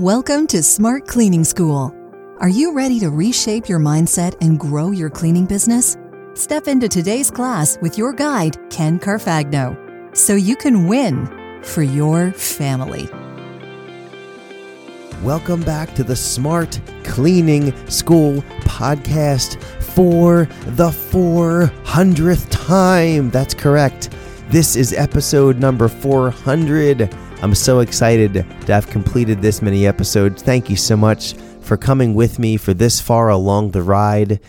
Welcome to Smart Cleaning School. Are you ready to reshape your mindset and grow your cleaning business? Step into today's class with your guide, Ken Carfagno, so you can win for your family. Welcome back to the Smart Cleaning School podcast for the 400th time. That's correct. This is episode number 400. I'm so excited to have completed this many episodes. Thank you so much for coming with me for this far along the ride.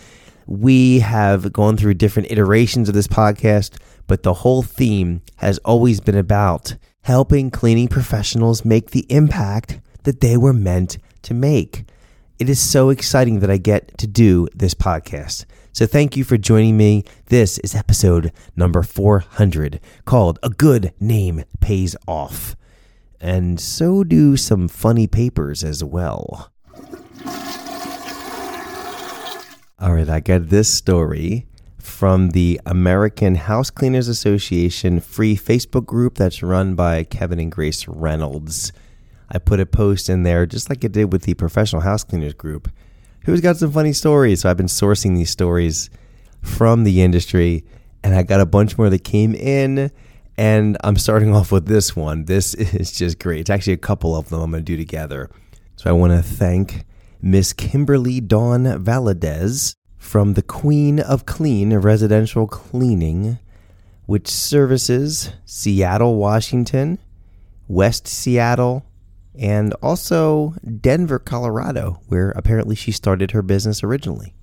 We have gone through different iterations of this podcast, but the whole theme has always been about helping cleaning professionals make the impact that they were meant to make. It is so exciting that I get to do this podcast. So thank you for joining me. This is episode number 400, called A Good Name Pays Off. And so do some funny papers as well. All right, I got this story from the American House Cleaners Association free Facebook group that's run by Kevin and Grace Reynolds. I put a post in there just like I did with the Professional House Cleaners group, who's got some funny stories. So I've been sourcing these stories from the industry, and I got a bunch more that came in, and I'm starting off with this one. This is just great. It's actually a couple of them I'm going to do together. So I want to thank Miss Kimberly Dawn Valadez from the Queen of Clean Residential Cleaning, which services Seattle, Washington, West Seattle, and also Denver, Colorado, where apparently she started her business originally.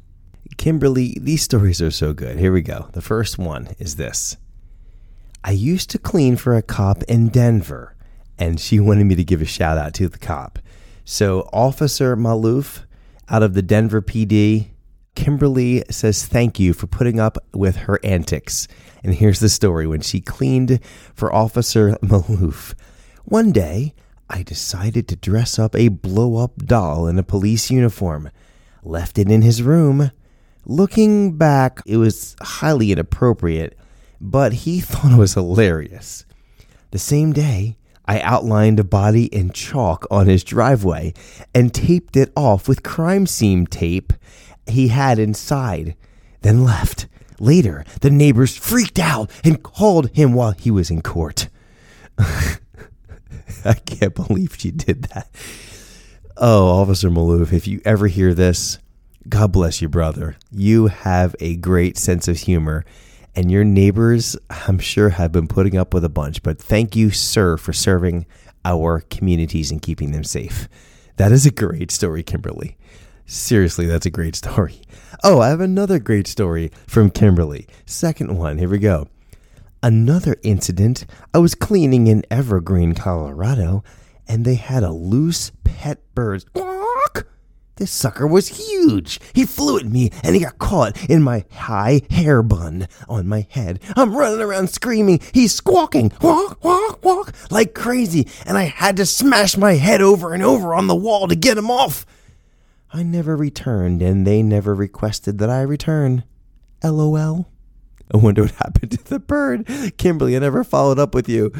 Kimberly, these stories are so good. Here we go. The first one is this. I used to clean for a cop in Denver, and she wanted me to give a shout out to the cop. So Officer Maloof out of the Denver PD, Kimberly says thank you for putting up with her antics. And here's the story. When she cleaned for Officer Maloof, one day, I decided to dress up a blow-up doll in a police uniform, left it in his room. Looking back, it was highly inappropriate, but he thought it was hilarious. The same day, I outlined a body in chalk on his driveway and taped it off with crime scene tape he had inside, then left. Later, the neighbors freaked out and called him while he was in court. I can't believe she did that. Oh, Officer Maloof, if you ever hear this, God bless you, brother. You have a great sense of humor, and your neighbors, I'm sure, have been putting up with a bunch. But thank you, sir, for serving our communities and keeping them safe. That is a great story, Kimberly. Seriously, that's a great story. Oh, I have another great story from Kimberly. Second one. Here we go. Another incident, I was cleaning in Evergreen, Colorado, and they had a loose pet bird. This sucker was huge. He flew at me, and he got caught in my high hair bun on my head. I'm running around screaming. He's squawking, walk, walk, walk, like crazy, and I had to smash my head over and over on the wall to get him off. I never returned, and they never requested that I return. LOL. I wonder what happened to the bird. Kimberly, I never followed up with you.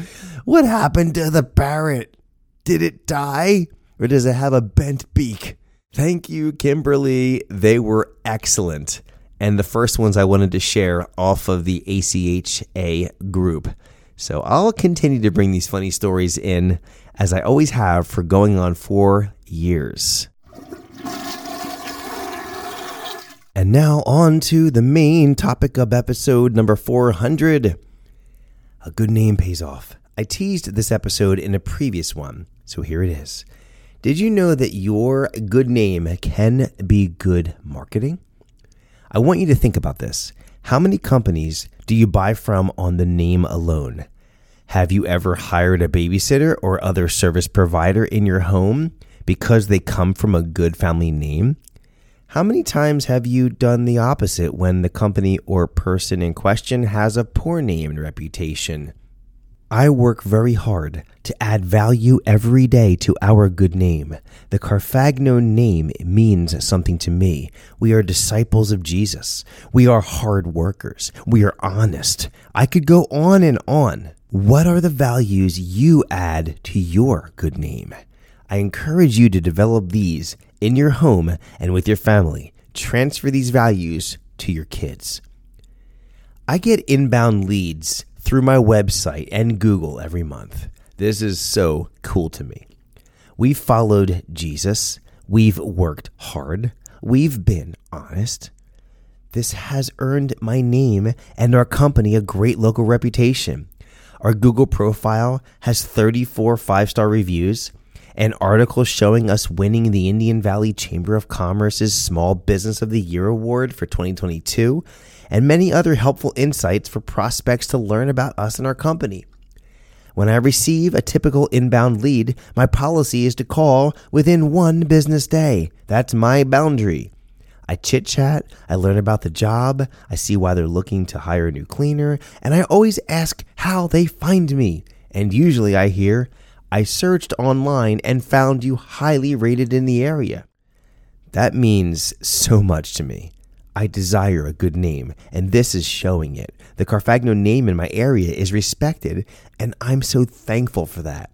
What happened to the parrot? Did it die? Or does it have a bent beak? Thank you, Kimberly. They were excellent. And the first ones I wanted to share off of the ACHA group. So I'll continue to bring these funny stories in, as I always have for going on 4 years. And now on to the main topic of episode number 400. A good name pays off. I teased this episode in a previous one, so here it is. Did you know that your good name can be good marketing? I want you to think about this. How many companies do you buy from on the name alone? Have you ever hired a babysitter or other service provider in your home because they come from a good family name? How many times have you done the opposite when the company or person in question has a poor name and reputation? I work very hard to add value every day to our good name. The Carfagno name means something to me. We are disciples of Jesus. We are hard workers. We are honest. I could go on and on. What are the values you add to your good name? I encourage you to develop these in your home and with your family. Transfer these values to your kids. I get inbound leads through my website and Google every month. This is so cool to me. We've followed Jesus. We've worked hard. We've been honest. This has earned my name and our company a great local reputation. Our Google profile has 34 five-star reviews, an article showing us winning the Indian Valley Chamber of Commerce's Small Business of the Year Award for 2022, and many other helpful insights for prospects to learn about us and our company. When I receive a typical inbound lead, my policy is to call within one business day. That's my boundary. I chit-chat, I learn about the job, I see why they're looking to hire a new cleaner, and I always ask how they find me. And usually I hear, I searched online and found you highly rated in the area. That means so much to me. I desire a good name, and this is showing it. The Carfagno name in my area is respected, and I'm so thankful for that.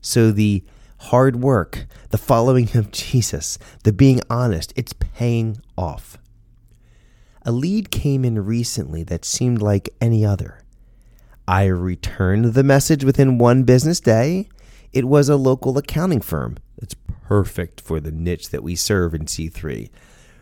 So the hard work, the following of Jesus, the being honest, it's paying off. A lead came in recently that seemed like any other. I returned the message within one business day. It was a local accounting firm. It's perfect for the niche that we serve in C3,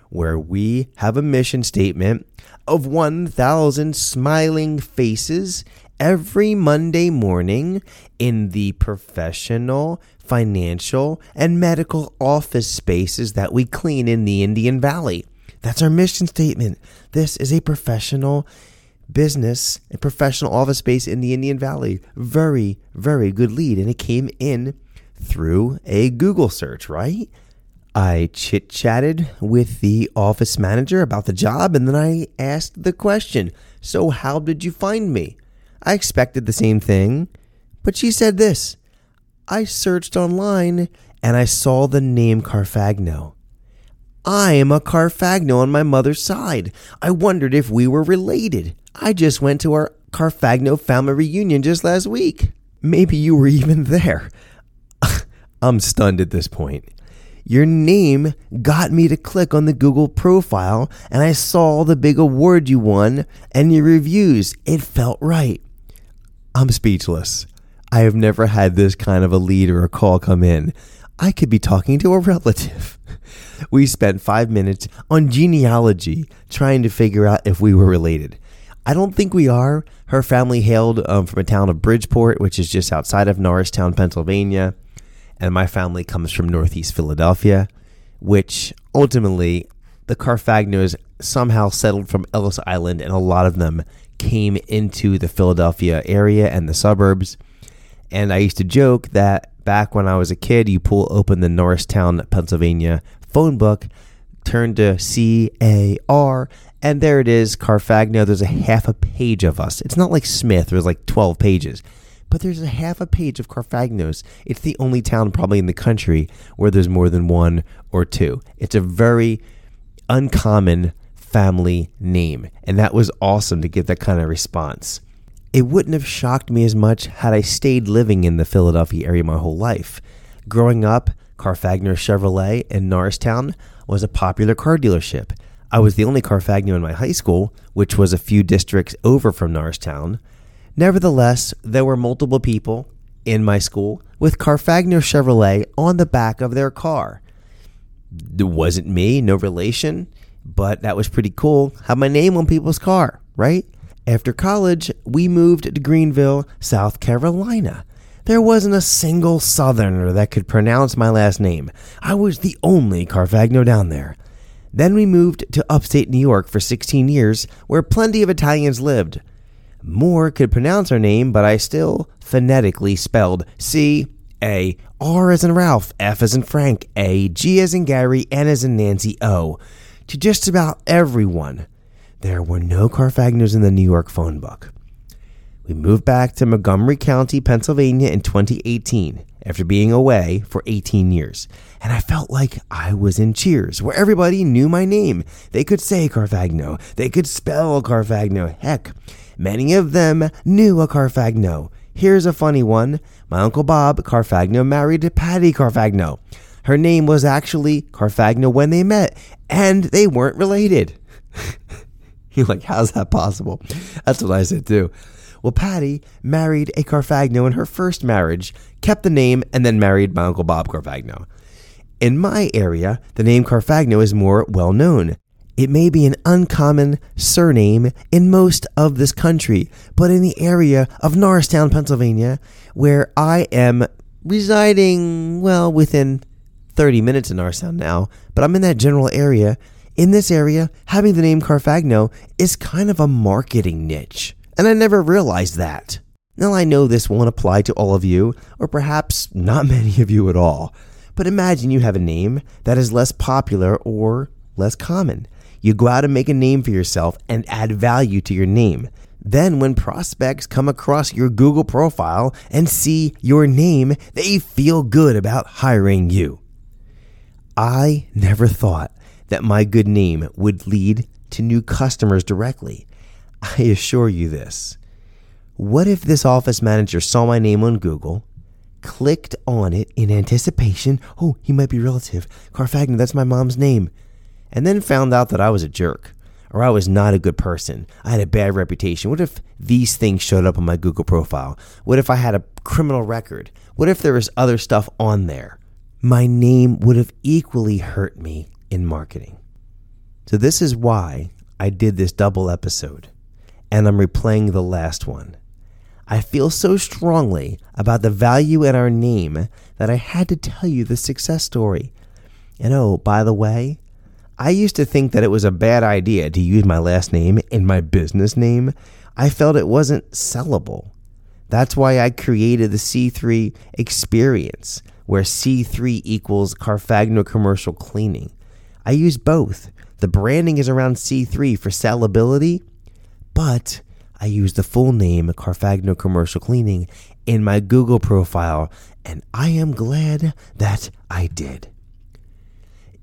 where we have a mission statement of 1,000 smiling faces every Monday morning in the professional, financial, and medical office spaces that we clean in the Indian Valley. That's our mission statement. This is a professional business, a professional office space in the Indian Valley. Very, very good lead. And it came in through a Google search, right? I chit-chatted with the office manager about the job, and then I asked the question, so how did you find me? I expected the same thing, but she said this, I searched online and I saw the name Carfagno. I am a Carfagno on my mother's side. I wondered if we were related. I just went to our Carfagno family reunion just last week. Maybe you were even there. I'm stunned at this point. Your name got me to click on the Google profile, and I saw the big award you won and your reviews. It felt right. I'm speechless. I have never had this kind of a lead or a call come in. I could be talking to a relative. We spent 5 minutes on genealogy trying to figure out if we were related. I don't think we are. Her family hailed from a town of Bridgeport, which is just outside of Norristown, Pennsylvania. And my family comes from Northeast Philadelphia, which ultimately the Carfagnos somehow settled from Ellis Island, and a lot of them came into the Philadelphia area and the suburbs. And I used to joke that back when I was a kid, you pull open the Norristown, Pennsylvania phone book, turn to C-A-R, and there it is, Carfagno. There's a half a page of us. It's not like Smith, there's like 12 pages. But there's a half a page of Carfagnos. It's the only town probably in the country where there's more than one or two. It's a very uncommon family name. And that was awesome to get that kind of response. It wouldn't have shocked me as much had I stayed living in the Philadelphia area my whole life. Growing up, Carfagno Chevrolet in Norristown was a popular car dealership. I was the only Carfagno in my high school, which was a few districts over from Norristown. Nevertheless, there were multiple people in my school with Carfagno Chevrolet on the back of their car. It wasn't me, no relation, but that was pretty cool. Have my name on people's car, right? After college, we moved to Greenville, South Carolina. There wasn't a single Southerner that could pronounce my last name. I was the only Carfagno down there. Then we moved to upstate New York for 16 years, where plenty of Italians lived. More could pronounce her name, but I still phonetically spelled C-A-R as in Ralph, F as in Frank, A-G as in Gary, N as in Nancy, O to just about everyone. There were no Carfagnos in the New York phone book. We moved back to Montgomery County, Pennsylvania in 2018 after being away for 18 years. And I felt like I was in Cheers, where everybody knew my name. They could say Carfagno. They could spell Carfagno. Heck, many of them knew a Carfagno. Here's a funny one. My Uncle Bob Carfagno married Patty Carfagno. Her name was actually Carfagno when they met, and they weren't related. You're like, how's that possible? That's what I said too. Well, Patty married a Carfagno in her first marriage, kept the name, and then married my Uncle Bob Carfagno. In my area, the name Carfagno is more well-known. It may be an uncommon surname in most of this country, but in the area of Norristown, Pennsylvania, where I am residing, well, within 30 minutes in Norristown now, but I'm in that general area. In this area, having the name Carfagno is kind of a marketing niche, and I never realized that. Now, I know this won't apply to all of you, or perhaps not many of you at all, but imagine you have a name that is less popular or less common. You go out and make a name for yourself and add value to your name. Then when prospects come across your Google profile and see your name, they feel good about hiring you. I never thought that my good name would lead to new customers directly. I assure you this. What if this office manager saw my name on Google, clicked on it in anticipation, oh, he might be relative, Carfagno, that's my mom's name, and then found out that I was a jerk, or I was not a good person, I had a bad reputation? What if these things showed up on my Google profile? What if I had a criminal record? What if there was other stuff on there? My name would have equally hurt me in marketing. So this is why I did this double episode, and I'm replaying the last one. I feel so strongly about the value in our name that I had to tell you the success story. And oh, by the way, I used to think that it was a bad idea to use my last name in my business name. I felt it wasn't sellable. That's why I created the C3 experience, where C3 equals Carfagno Commercial Cleaning. I use both. The branding is around C3 for sellability, but I use the full name Carfagno Commercial Cleaning in my Google profile, and I am glad that I did.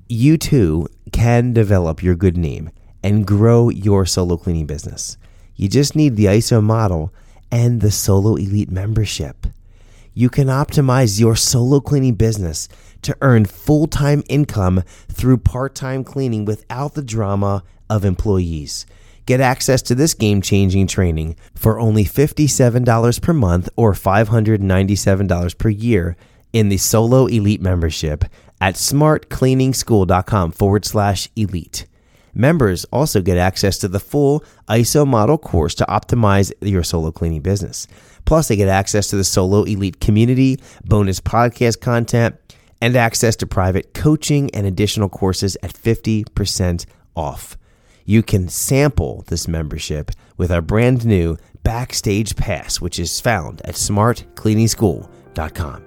You too can develop your good name and grow your solo cleaning business. You just need the ISO model and the Solo Elite membership. You can optimize your solo cleaning business to earn full-time income through part-time cleaning without the drama of employees. Get access to this game-changing training for only $57 per month or $597 per year in the Solo Elite membership at smartcleaningschool.com/elite. Members also get access to the full ISO model course to optimize your solo cleaning business. Plus, they get access to the Solo Elite community, bonus podcast content, and access to private coaching and additional courses at 50% off. You can sample this membership with our brand new Backstage Pass, which is found at smartcleaningschool.com.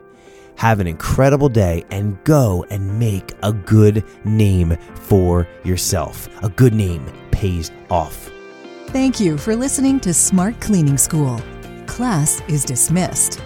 Have an incredible day and go and make a good name for yourself. A good name pays off. Thank you for listening to Smart Cleaning School. Class is dismissed.